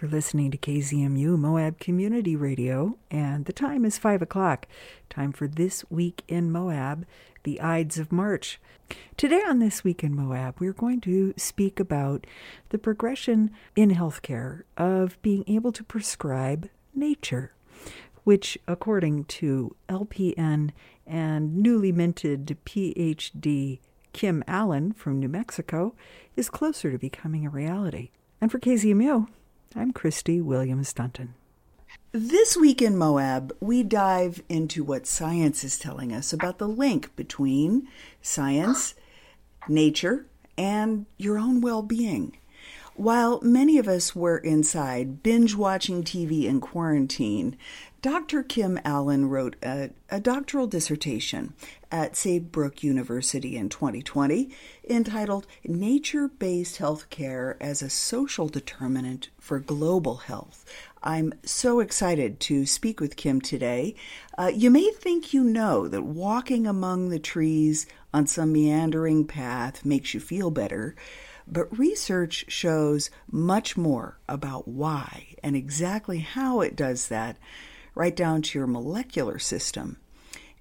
You're listening to KZMU Moab Community Radio, and the time is 5 o'clock. Time for This Week in Moab, the Ides of March. Today on This Week in Moab, we're going to speak about the progression in healthcare of being able to prescribe nature, which, according to LPN and newly minted PhD Kim Allen from New Mexico, is closer to becoming a reality. And for KZMU, I'm Christy Williams-Dunton. This Week in Moab, we dive into what science is telling us about the link between science, nature, and your own well-being. While many of us were inside binge-watching TV in quarantine, Dr. Kim Allen wrote a doctoral dissertation at Seabrook University in 2020 entitled Nature-Based Healthcare as a Social Determinant for Global Health. I'm so excited to speak with Kim today. You may think you know that walking among the trees on some meandering path makes you feel better, but research shows much more about why and exactly how it does that, right down to your molecular system.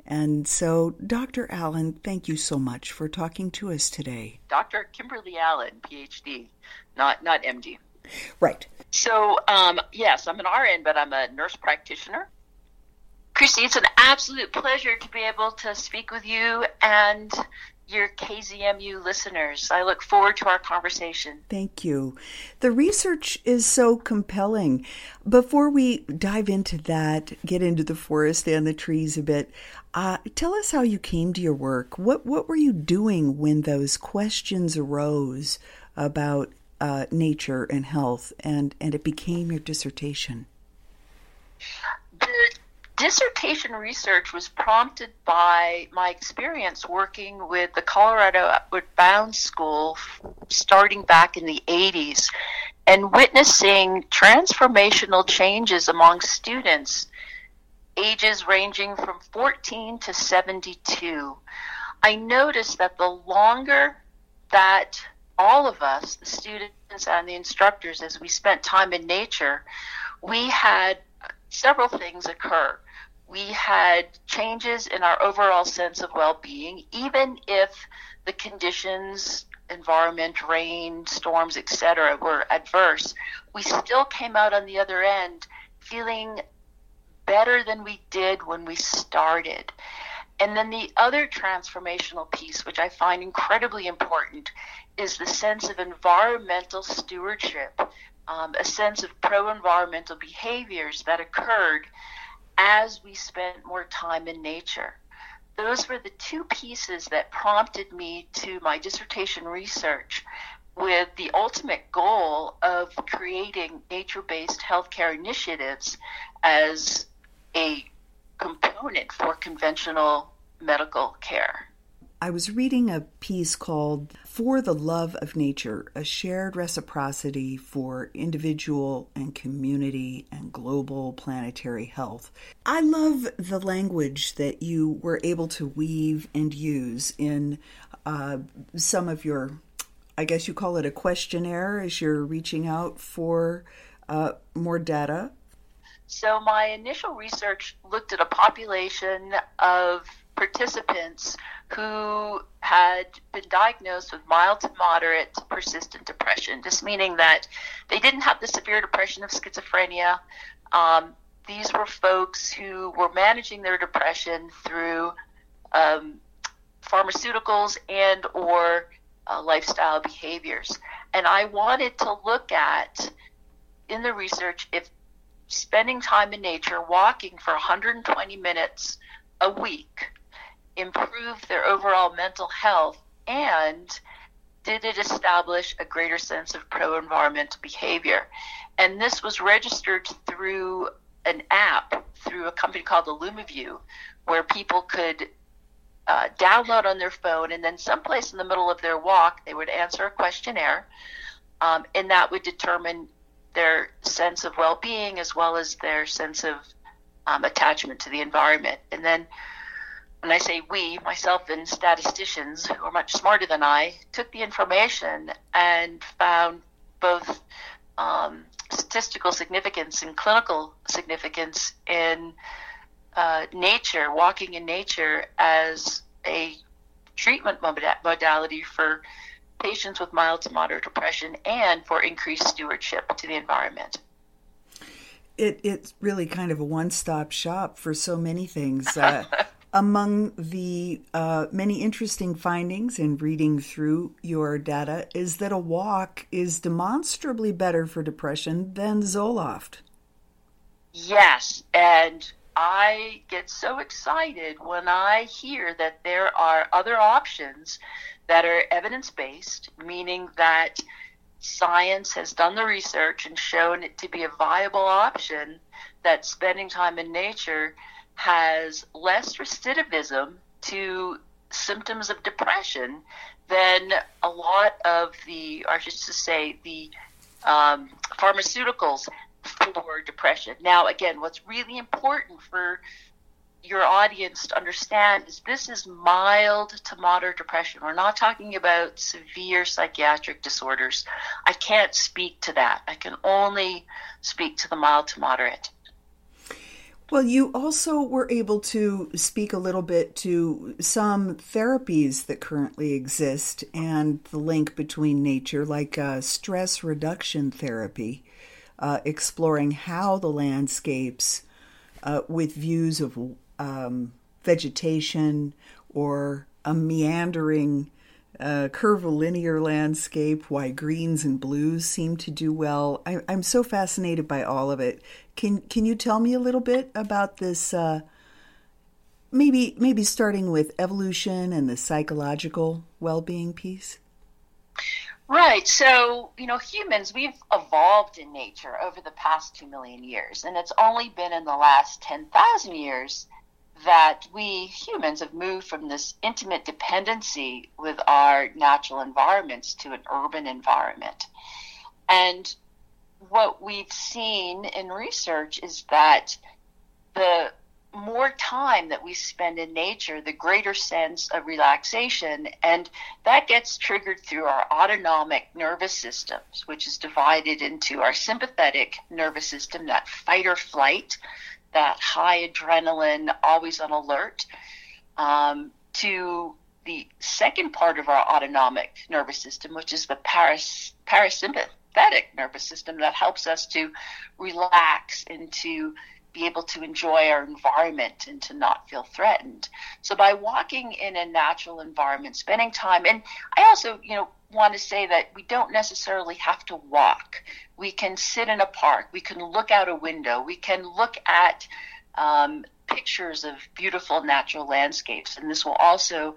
And so, Dr. Allen, thank you so much for talking to us today. Dr. Kimberly Allen, PhD, not MD. Right. So, yes, I'm an RN, but I'm a nurse practitioner. Christy, it's an absolute pleasure to be able to speak with you and your KZMU listeners. I look forward to our conversation. Thank you. The research is so compelling. Before we dive into that, get into the forest and the trees a bit, tell us how you came to your work. What were you doing when those questions arose about nature and health, and it became your dissertation? Dissertation research was prompted by my experience working with the Colorado Outward Bound School starting back in the 80s and witnessing transformational changes among students, ages ranging from 14 to 72. I noticed that the longer that all of us, the students and the instructors, as we spent time in nature, we had several things occur. We had changes in our overall sense of well-being, even if the conditions, environment, rain, storms, etc., were adverse. We still came out on the other end feeling better than we did when we started. And then the other transformational piece, which I find incredibly important, is the sense of environmental stewardship, a sense of pro-environmental behaviors that occurred as we spent more time in nature. Those were the two pieces that prompted me to my dissertation research with the ultimate goal of creating nature-based healthcare initiatives as a component for conventional medical care. I was reading a piece called For the Love of Nature, a Shared Reciprocity for Individual and Community and Global Planetary Health. I love the language that you were able to weave and use in some of your, I guess you call it a questionnaire, as you're reaching out for more data. So my initial research looked at a population of participants who had been diagnosed with mild to moderate persistent depression, just meaning that they didn't have the severe depression of schizophrenia. These were folks who were managing their depression through pharmaceuticals and or lifestyle behaviors. And I wanted to look at, in the research, if spending time in nature, walking for 120 minutes a week, improve their overall mental health, and did it establish a greater sense of pro-environmental behavior. And this was registered through an app, through a company called the LumaView, where people could download on their phone, and then someplace in the middle of their walk, they would answer a questionnaire, and that would determine their sense of well-being as well as their sense of attachment to the environment. And then when I say we, myself and statisticians who are much smarter than I, took the information and found both statistical significance and clinical significance in nature, walking in nature as a treatment modality for patients with mild to moderate depression and for increased stewardship to the environment. It's really kind of a one-stop shop for so many things. Among the many interesting findings in reading through your data is that a walk is demonstrably better for depression than Zoloft. Yes, and I get so excited when I hear that there are other options that are evidence-based, meaning that science has done the research and shown it to be a viable option, that spending time in nature has less recidivism to symptoms of depression than a lot of the, or just to say, the pharmaceuticals for depression. Now, again, what's really important for your audience to understand is this is mild to moderate depression. We're not talking about severe psychiatric disorders. I can't speak to that. I can only speak to the mild to moderate. Well, you also were able to speak a little bit to some therapies that currently exist and the link between nature, like stress reduction therapy, exploring how the landscapes with views of vegetation or a meandering curvilinear landscape, why greens and blues seem to do well. I'm so fascinated by all of it. Can you tell me a little bit about this, maybe starting with evolution and the psychological well-being piece? Right. So, humans, we've evolved in nature over the past 2 million years, and it's only been in the last 10,000 years that we humans have moved from this intimate dependency with our natural environments to an urban environment. And what we've seen in research is that the more time that we spend in nature, the greater sense of relaxation, and that gets triggered through our autonomic nervous systems, which is divided into our sympathetic nervous system, that fight or flight, that high adrenaline, always on alert, to the second part of our autonomic nervous system, which is the parasympathetic nervous system that helps us to relax and to be able to enjoy our environment and to not feel threatened. So by walking in a natural environment, spending time, and I also, want to say that we don't necessarily have to walk. We can sit in a park. We can look out a window. We can look at pictures of beautiful natural landscapes, and this will also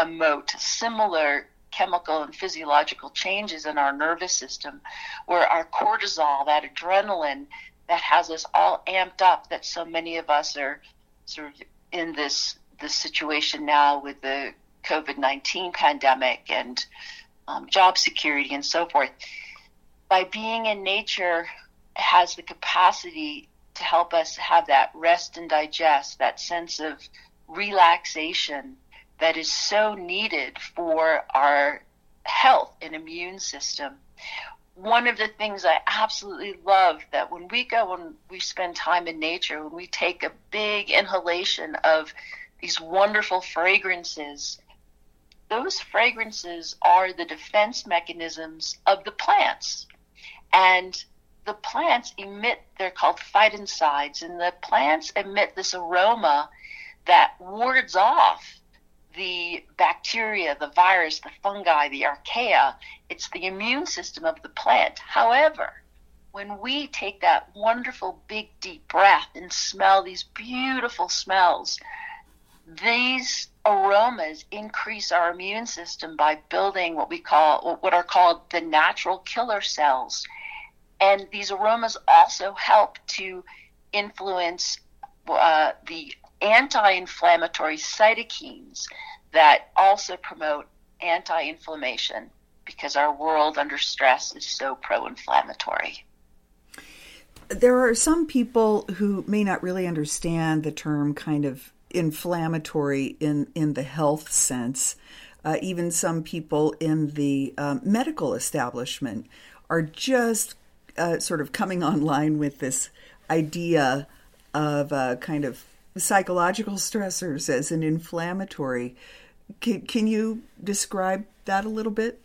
emote similar chemical and physiological changes in our nervous system, where our cortisol, that adrenaline, that has us all amped up, that so many of us are sort of in this situation now with the COVID-19 pandemic and job security and so forth. By being in nature has the capacity to help us have that rest and digest, that sense of relaxation that is so needed for our health and immune system. One of the things I absolutely love that when we go and we spend time in nature, when we take a big inhalation of these wonderful fragrances, those fragrances are the defense mechanisms of the plants. And the plants emit, they're called phytoncides, and the plants emit this aroma that wards off the bacteria, the virus, the fungi, the archaea. It's the immune system of the plant. However, when we take that wonderful big deep breath and smell these beautiful smells, these aromas increase our immune system by building what are called the natural killer cells. And these aromas also help to influence the anti-inflammatory cytokines that also promote anti-inflammation, because our world under stress is so pro-inflammatory. There are some people who may not really understand the term kind of inflammatory in the health sense. Even some people in the medical establishment are just sort of coming online with this idea of kind of psychological stressors as an inflammatory. Can you describe that a little bit?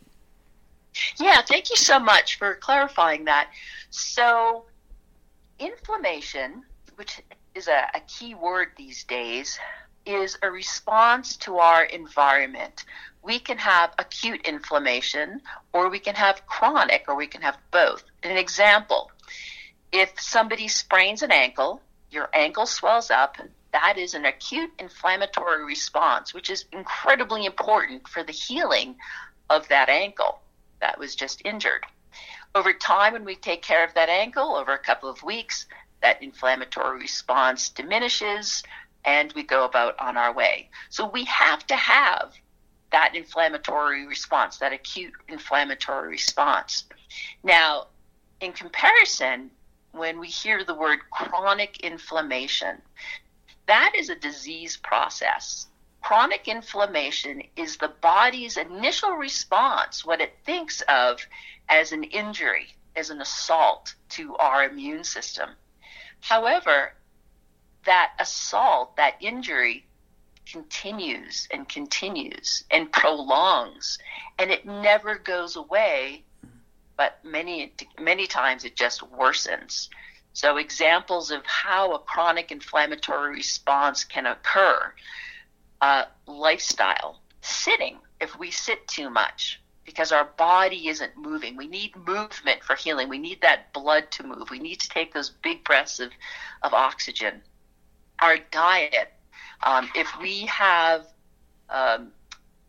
Yeah, thank you so much for clarifying that. So inflammation, which is a key word these days, is a response to our environment. We can have acute inflammation, or we can have chronic, or we can have both. An example, if somebody sprains an ankle, your ankle swells up. That is an acute inflammatory response, which is incredibly important for the healing of that ankle that was just injured. Over time, when we take care of that ankle over a couple of weeks, that inflammatory response diminishes and we go about on our way. So we have to have that inflammatory response, that acute inflammatory response. Now, in comparison, when we hear the word chronic inflammation, that is a disease process. Chronic inflammation is the body's initial response, what it thinks of as an injury, as an assault to our immune system. However, that assault, that injury, continues and continues and prolongs, and it never goes away, but many times it just worsens. So examples of how a chronic inflammatory response can occur. Lifestyle, sitting, if we sit too much because our body isn't moving. We need movement for healing. We need that blood to move. We need to take those big breaths of oxygen. Our diet, if we have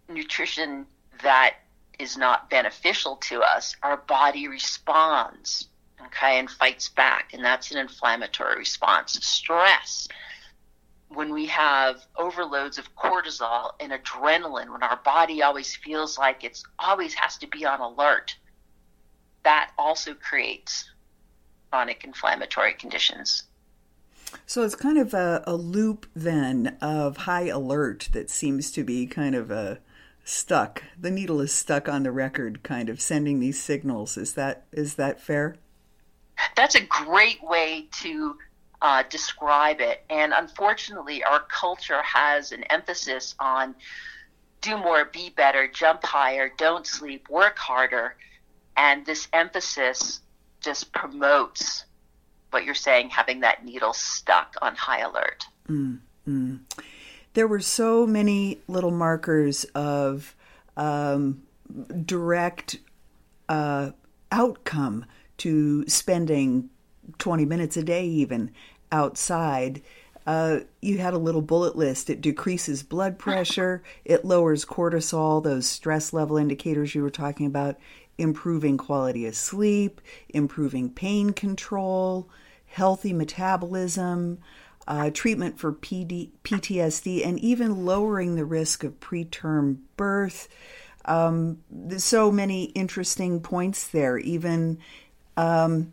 nutrition that is not beneficial to us, our body responds, okay, and fights back, and that's an inflammatory response. Stress. When we have overloads of cortisol and adrenaline, when our body always feels like it's always has to be on alert, that also creates chronic inflammatory conditions. So it's kind of a loop then of high alert that seems to be kind of stuck. The needle is stuck on the record, kind of sending these signals. Is that fair? That's a great way to describe it. And unfortunately, our culture has an emphasis on do more, be better, jump higher, don't sleep, work harder. And this emphasis just promotes what you're saying, having that needle stuck on high alert. Mm-hmm. There were so many little markers of direct outcome to spending 20 minutes a day even outside. You had a little bullet list. It decreases blood pressure. It lowers cortisol, those stress level indicators you were talking about, improving quality of sleep, improving pain control, healthy metabolism, treatment for PTSD, and even lowering the risk of preterm birth. There's so many interesting points there, even the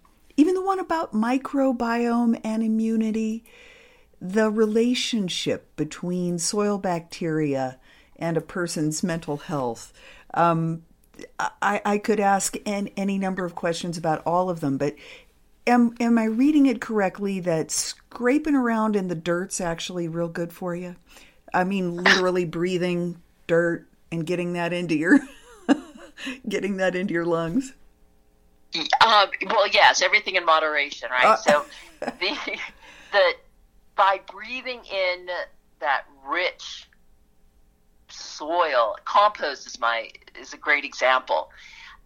one about microbiome and immunity, the relationship between soil bacteria and a person's mental health. I could ask any number of questions about all of them, but am I reading it correctly that scraping around in the dirt's actually real good for you? I mean, literally breathing dirt and getting that into your lungs. Well, yes, everything in moderation, right? So by breathing in that rich soil, compost is a great example.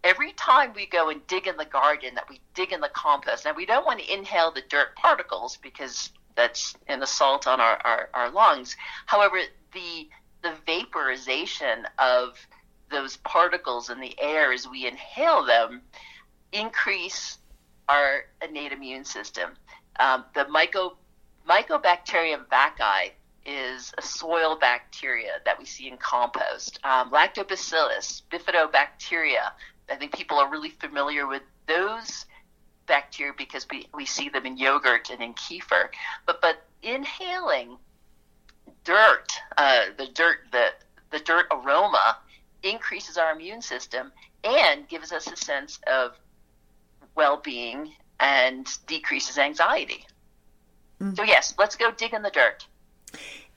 Every time we go and dig in the garden, that we dig in the compost. Now, we don't want to inhale the dirt particles because that's an assault on our lungs. However, the vaporization of those particles in the air as we inhale them increase our innate immune system. The Mycobacterium vaccae is a soil bacteria that we see in compost. Lactobacillus, bifidobacteria, I think people are really familiar with those bacteria because we see them in yogurt and in kefir. But inhaling dirt, the dirt aroma increases our immune system and gives us a sense of well-being and decreases anxiety. Mm. So yes, let's go dig in the dirt.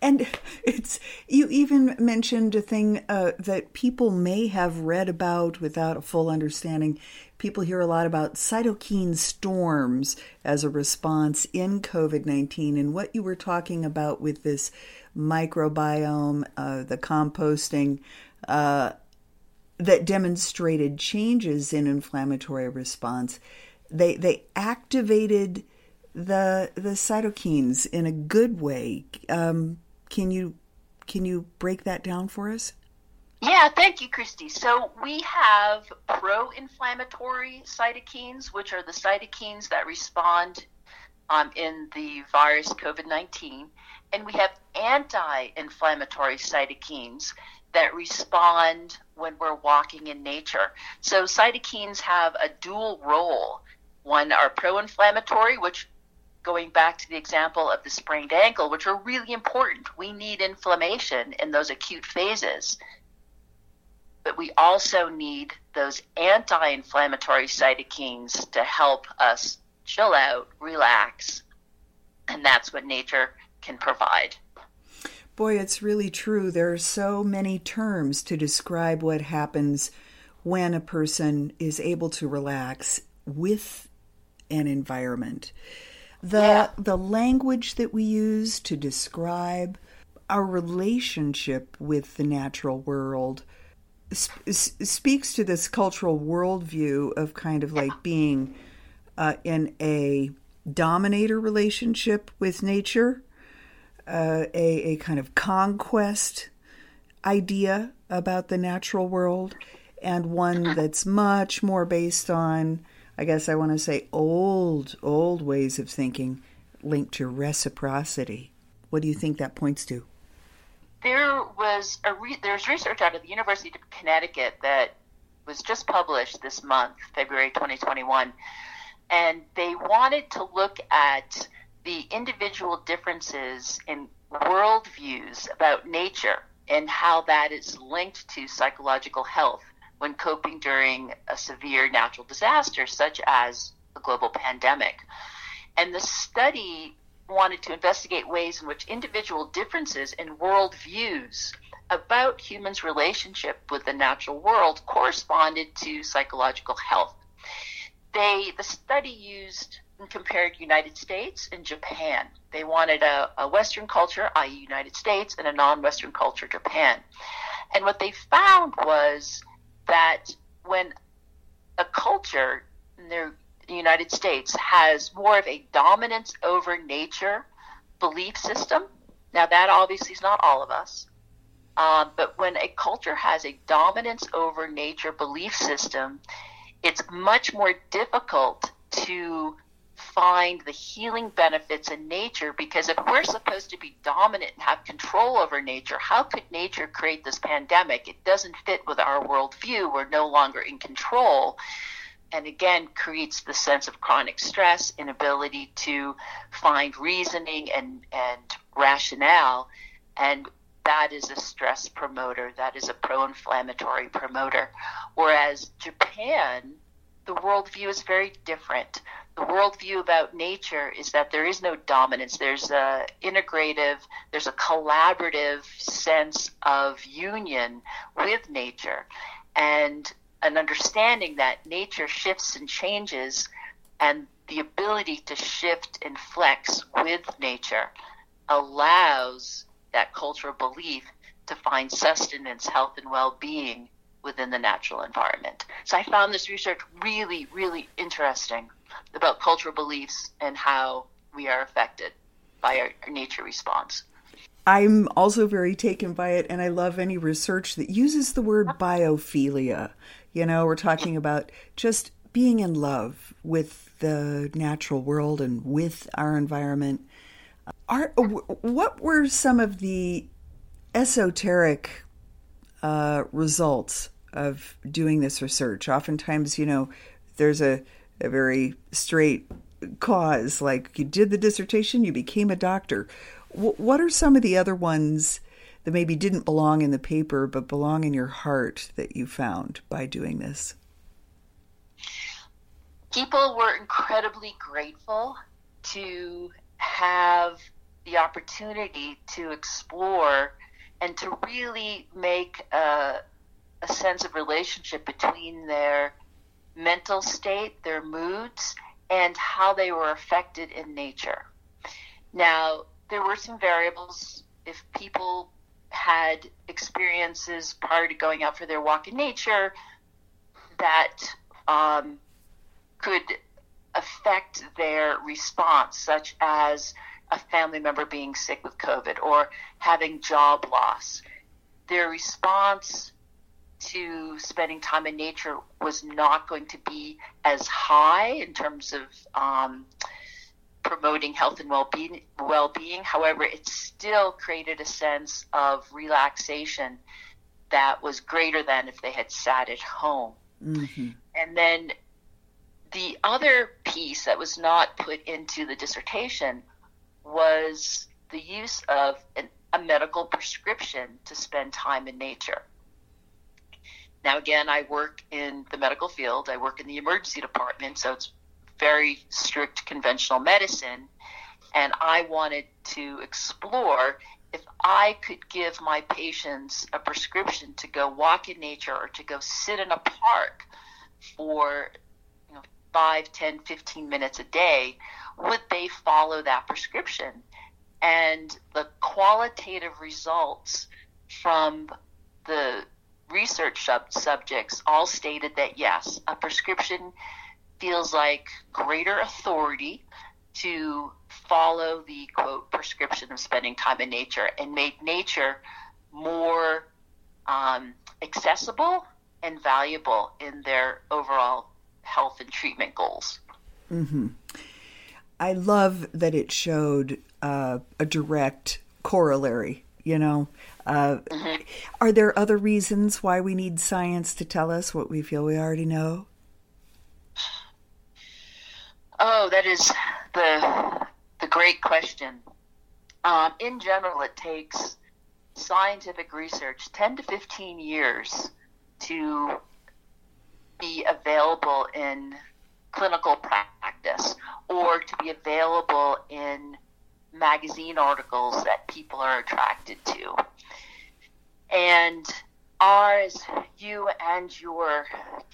And it's, you even mentioned a thing that people may have read about without a full understanding. People hear a lot about cytokine storms as a response in COVID-19, and what you were talking about with this microbiome, the composting, that demonstrated changes in inflammatory response. They activated the cytokines in a good way. Can you break that down for us? Yeah, thank you, Christy. So we have pro-inflammatory cytokines, which are the cytokines that respond in the virus COVID-19. And we have anti-inflammatory cytokines that respond when we're walking in nature. So cytokines have a dual role. One are pro-inflammatory, which, going back to the example of the sprained ankle, which are really important. We need inflammation in those acute phases. But we also need those anti-inflammatory cytokines to help us chill out, relax, and that's what nature can provide. Boy, it's really true. There are so many terms to describe what happens when a person is able to relax with an environment. The language that we use to describe our relationship with the natural world speaks to this cultural worldview of kind of like being in a dominator relationship with nature, a kind of conquest idea about the natural world, and one that's much more based on, I guess I want to say, old ways of thinking linked to reciprocity. What do you think that points to? There's research out of the University of Connecticut that was just published this month, February 2021, and they wanted to look at the individual differences in worldviews about nature and how that is linked to psychological health when coping during a severe natural disaster, such as a global pandemic. And the study wanted to investigate ways in which individual differences in worldviews about humans' relationship with the natural world corresponded to psychological health. The study used and compared United States and Japan. They wanted a Western culture, i.e. United States, and a non-Western culture, Japan. And what they found was that when a culture in the United States has more of a dominance over nature belief system, now that obviously is not all of us, but when a culture has a dominance over nature belief system, it's much more difficult to find the healing benefits in nature, because if we're supposed to be dominant and have control over nature, how could nature create this pandemic? It doesn't fit with our worldview. We're no longer in control. And again, creates the sense of chronic stress, inability to find reasoning and rationale. And that is a stress promoter. That is a pro-inflammatory promoter. Whereas Japan, the worldview is very different. The worldview about nature is that there is no dominance. There's a integrative, there's a collaborative sense of union with nature, and an understanding that nature shifts and changes, and the ability to shift and flex with nature allows that cultural belief to find sustenance, health, and well-being within the natural environment. So I found this research really, really interesting about cultural beliefs and how we are affected by our nature response. I'm also very taken by it, and I love any research that uses the word biophilia. You know, we're talking about just being in love with the natural world and with our environment. What were some of the esoteric results of doing this research? Oftentimes, you know, there's a very straight cause, like you did the dissertation, you became a doctor. What are some of the other ones that maybe didn't belong in the paper but belong in your heart that you found by doing this? people were incredibly grateful to have the opportunity to explore and to really make a sense of relationship between their mental state, their moods, and how they were affected in nature. Now, there were some variables. If people had experiences prior to going out for their walk in nature that could affect their response, such as a family member being sick with COVID or having job loss, their response to spending time in nature was not going to be as high in terms of promoting health and well-being. However, it still created a sense of relaxation that was greater than if they had sat at home. Mm-hmm. And then the other piece that was not put into the dissertation was the use of a medical prescription to spend time in nature. Now, again, I work in the medical field. I work in the emergency department, so it's very strict conventional medicine. And I wanted to explore if I could give my patients a prescription to go walk in nature or to go sit in a park for 5, 10, 15 minutes a day, would they follow that prescription? And the qualitative results from the research subjects all stated that yes, a prescription feels like greater authority to follow the quote prescription of spending time in nature, and made nature more accessible and valuable in their overall health and treatment goals. Mm-hmm. I love that it showed a direct corollary. Mm-hmm. Are there other reasons why we need science to tell us what we feel we already know? Oh, that is the great question. In general, it takes scientific research 10 to 15 years to be available in clinical practice or to be available in magazine articles that people are attracted to. And as you and your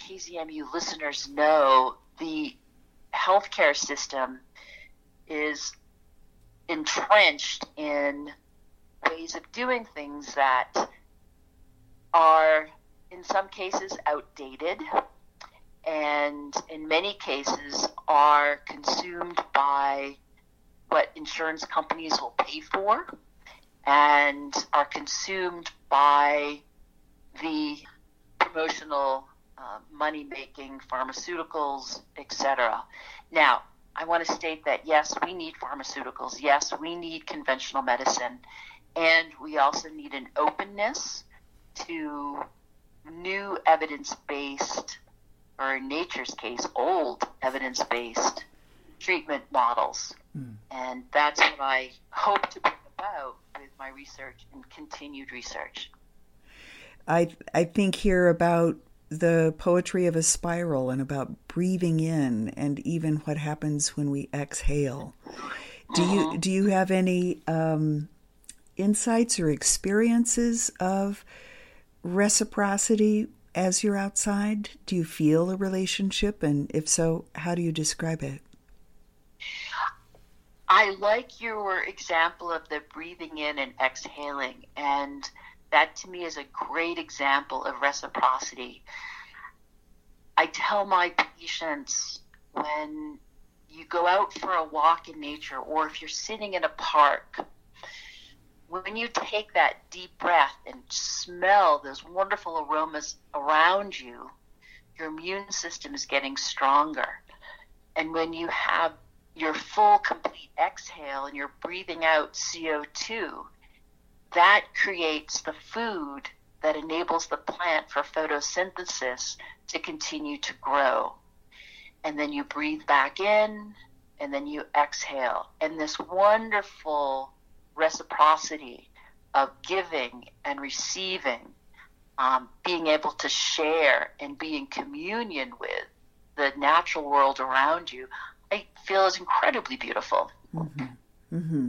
KZMU listeners know, the healthcare system is entrenched in ways of doing things that are, in some cases, outdated, and in many cases are consumed by what insurance companies will pay for, and are consumed by the promotional money-making pharmaceuticals, etc. Now, I want to state that yes, we need pharmaceuticals, yes, we need conventional medicine, and we also need an openness to new evidence-based, or in nature's case, old evidence-based treatment models. And that's what I hope to bring about with my research and continued research. I think here about the poetry of a spiral and about breathing in and even what happens when we exhale. Do you have any insights or experiences of reciprocity as you're outside? Do you feel a relationship? And if so, how do you describe it? I like your example of the breathing in and exhaling, and that to me is a great example of reciprocity. I tell my patients, when you go out for a walk in nature, or if you're sitting in a park, when you take that deep breath and smell those wonderful aromas around you, your immune system is getting stronger. And when you have your full, complete exhale and you're breathing out CO2, that creates the food that enables the plant for photosynthesis to continue to grow. And then you breathe back in, and then you exhale. And this wonderful reciprocity of giving and receiving, being able to share and be in communion with the natural world around you, I feel is incredibly beautiful. Mm-hmm. Mm-hmm.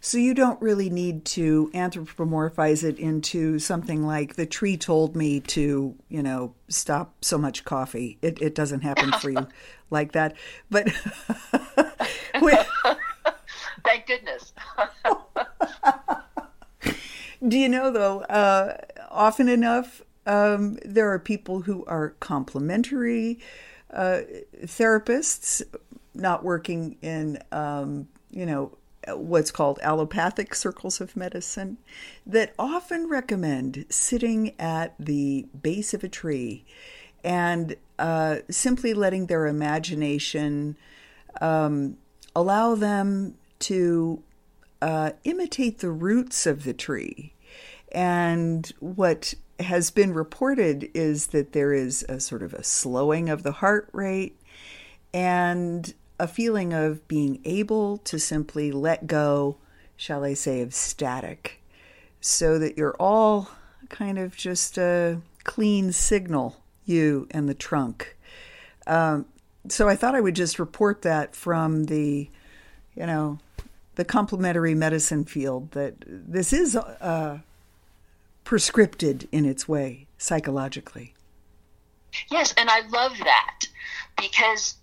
So you don't really need to anthropomorphize it into something like the tree told me to, you know, stop so much coffee. It doesn't happen for you like that. But thank goodness. Do you know, though, often enough, there are people who are complementary therapists, not working in, you know, what's called allopathic circles of medicine, that often recommend sitting at the base of a tree and simply letting their imagination allow them to imitate the roots of the tree. And what has been reported is that there is a sort of a slowing of the heart rate and a feeling of being able to simply let go, shall I say, of static, so that you're all kind of just a clean signal, you and the trunk. So I thought I would just report that from the, you know, the complementary medicine field, that this is prescripted in its way psychologically. Yes, and I love that, because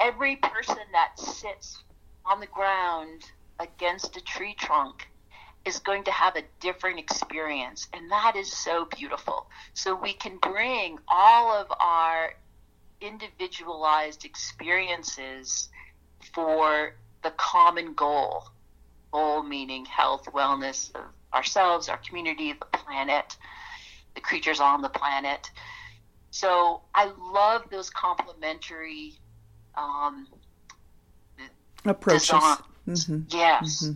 every person that sits on the ground against a tree trunk is going to have a different experience, and that is so beautiful. So we can bring all of our individualized experiences for the common goal meaning health, wellness of ourselves, our community, the planet, the creatures on the planet. So I love those complementary approaches. Mm-hmm. Yes.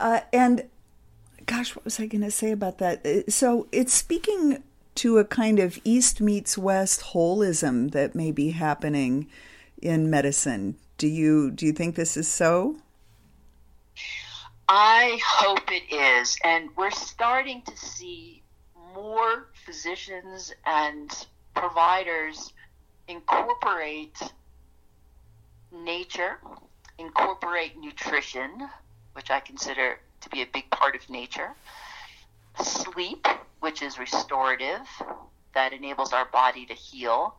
Mm-hmm. And gosh, what was I going to say about that? So it's speaking to a kind of East meets West holism that may be happening in medicine. Do you think this is so? I hope it is. And we're starting to see more physicians and providers incorporate nature, incorporate nutrition, which I consider to be a big part of nature, sleep, which is restorative, that enables our body to heal,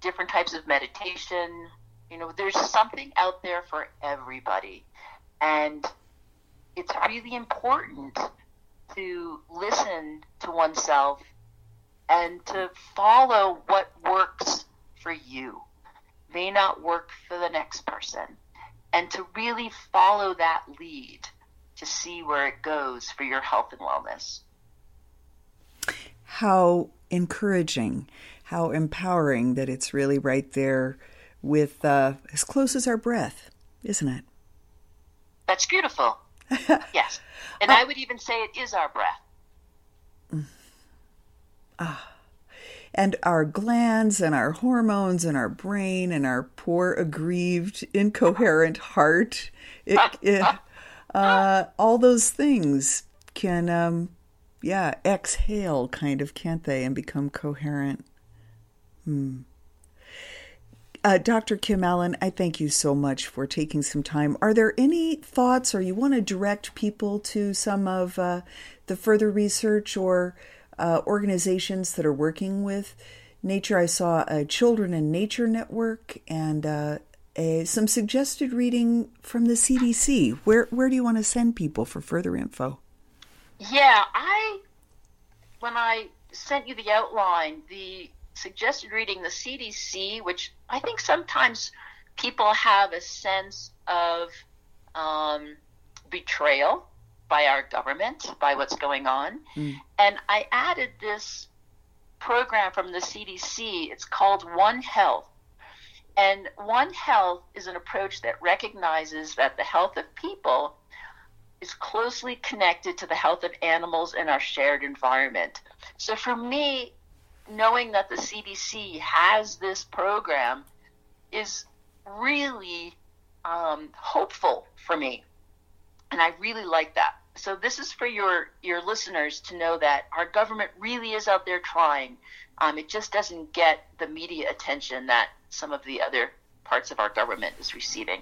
different types of meditation. You know, there's something out there for everybody. And it's really important to listen to oneself and to follow what works for you, may not work for the next person, and to really follow that lead to see where it goes for your health and wellness. How encouraging, how empowering that it's really right there with as close as our breath, isn't it? That's beautiful. Yes. And I would even say it is our breath. And our glands and our hormones and our brain and our poor, aggrieved, incoherent heart. All those things can, exhale kind of, can't they, and become coherent. Dr. Kim Allen, I thank you so much for taking some time. Are there any thoughts, or you want to direct people to some of the further research or organizations that are working with nature? I saw a Children in Nature Network and some suggested reading from the CDC. Where do you want to send people for further info? Yeah, when I sent you the outline, the suggested reading, the CDC, which I think sometimes people have a sense of betrayal by our government, by what's going on. And I added this program from the CDC. It's called One Health. And One Health is an approach that recognizes that the health of people is closely connected to the health of animals and our shared environment. So for me, knowing that the CDC has this program is really hopeful for me. And I really like that. So this is for your listeners to know that our government really is out there trying. It just doesn't get the media attention that some of the other parts of our government is receiving.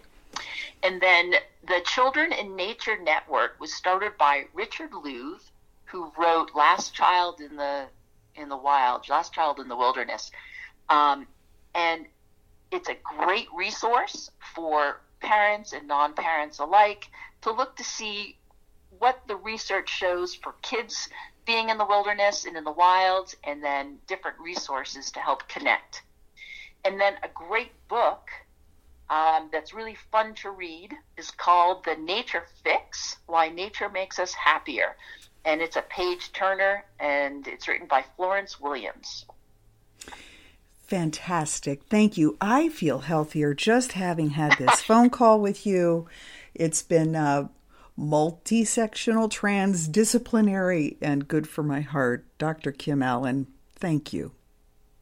And then the Children in Nature Network was started by Richard Louv, who wrote Last Child in the Wild, Last Child in the Wilderness. And it's a great resource for parents and non-parents alike to look to see what the research shows for kids being in the wilderness and in the wild, and then different resources to help connect. And then a great book that's really fun to read is called The Nature Fix, Why Nature Makes Us Happier. And it's a page turner, and it's written by Florence Williams. Fantastic. Thank you. I feel healthier just having had this phone call with you. It's been multi-sectional, transdisciplinary, and good for my heart. Dr. Kim Allen, thank you.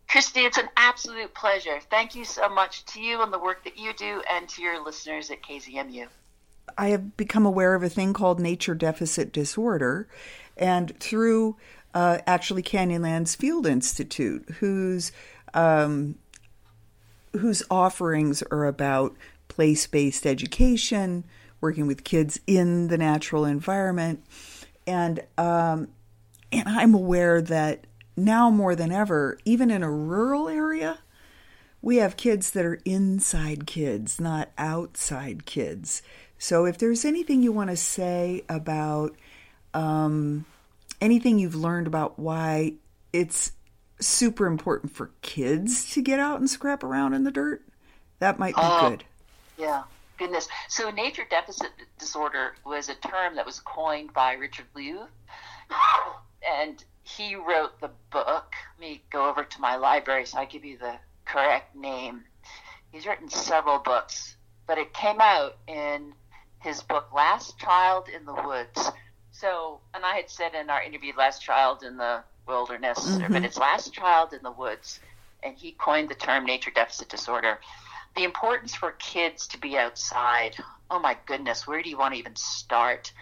Christy, it's an absolute pleasure. Thank you so much to you and the work that you do and to your listeners at KZMU. I have become aware of a thing called nature deficit disorder, and through actually Canyonlands Field Institute, whose offerings are about place-based education, working with kids in the natural environment. And I'm aware that now more than ever, even in a rural area, we have kids that are inside kids, not outside kids. So if there's anything you want to say about anything you've learned about why it's super important for kids to get out and scrap around in the dirt, that might be good. Yeah. Goodness. So nature deficit disorder was a term that was coined by Richard Louv, and he wrote the book. Let me go over to my library so I give you the correct name. He's written several books, but it came out in his book, Last Child in the Woods. So, and I had said in our interview, Last Child in the Wilderness, but it's Last Child in the Woods, and he coined the term nature deficit disorder. The importance for kids to be outside. Oh my goodness, where do you want to even start?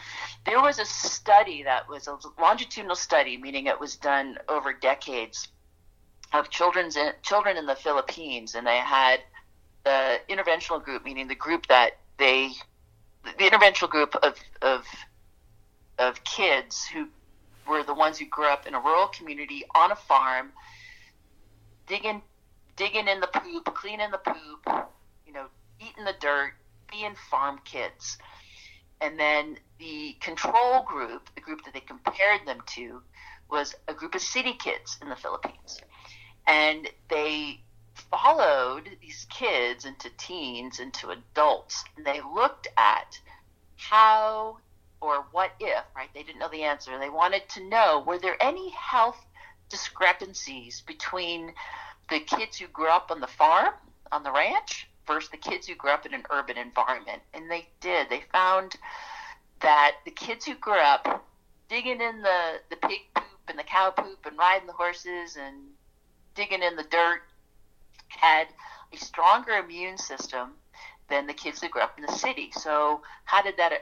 There was a study that was a longitudinal study, meaning it was done over decades, of children in the Philippines, and they had the interventional group, meaning the group that the interventional group of kids who were the ones who grew up in a rural community on a farm, digging in the poop, cleaning the poop, eating the dirt, being farm kids. And then the control group, the group that they compared them to, was a group of city kids in the Philippines. And they followed these kids into teens, into adults, and they looked at how or what if, right? They didn't know the answer. They wanted to know, were there any health discrepancies between the kids who grew up on the farm, on the ranch, versus the kids who grew up in an urban environment. And they did. They found that the kids who grew up digging in the pig poop and the cow poop and riding the horses and digging in the dirt had a stronger immune system than the kids who grew up in the city. So how did that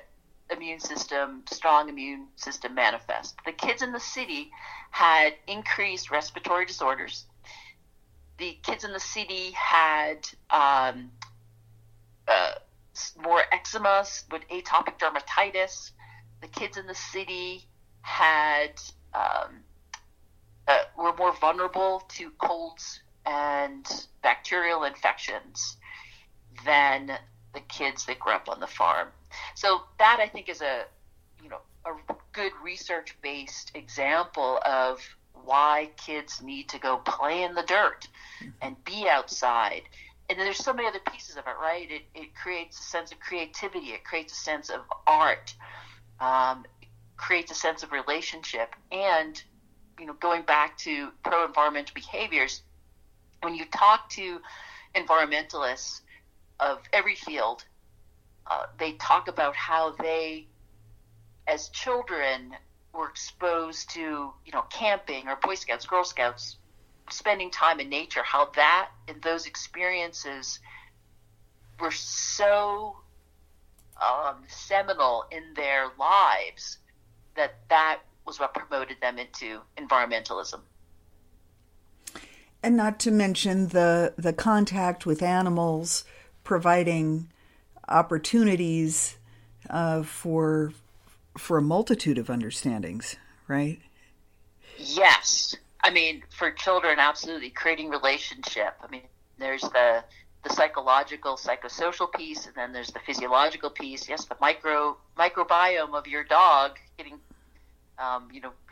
strong immune system manifest? The kids in the city had increased respiratory disorders. The kids in the city had more eczema with atopic dermatitis. The kids in the city had were more vulnerable to colds and bacterial infections than the kids that grew up on the farm. So that, I think, is a good research-based example of why kids need to go play in the dirt and be outside. And then there's so many other pieces of it, right? It creates a sense of creativity. It creates a sense of art. It creates a sense of relationship. And, going back to pro-environmental behaviors, when you talk to environmentalists of every field, they talk about how they, as children, were exposed to, camping or Boy Scouts, Girl Scouts, spending time in nature, how that and those experiences were so seminal in their lives that was what promoted them into environmentalism. And not to mention the contact with animals, providing opportunities for a multitude of understandings, right? Yes. I mean, for children, absolutely, creating relationship. I mean, there's the psychological, psychosocial piece, and then there's the physiological piece. Yes, the microbiome of your dog getting,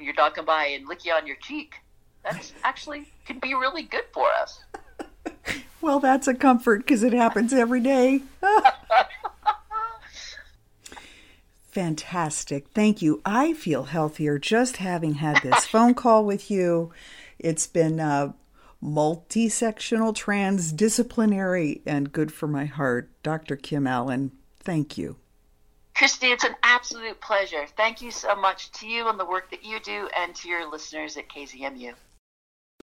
your dog come by and lick you on your cheek. That's actually could be really good for us. Well, that's a comfort because it happens every day. Fantastic. Thank you. I feel healthier just having had this phone call with you. It's been multi-sectional, transdisciplinary, and good for my heart. Dr. Kim Allen, thank you. Christy, it's an absolute pleasure. Thank you so much to you and the work that you do and to your listeners at KZMU.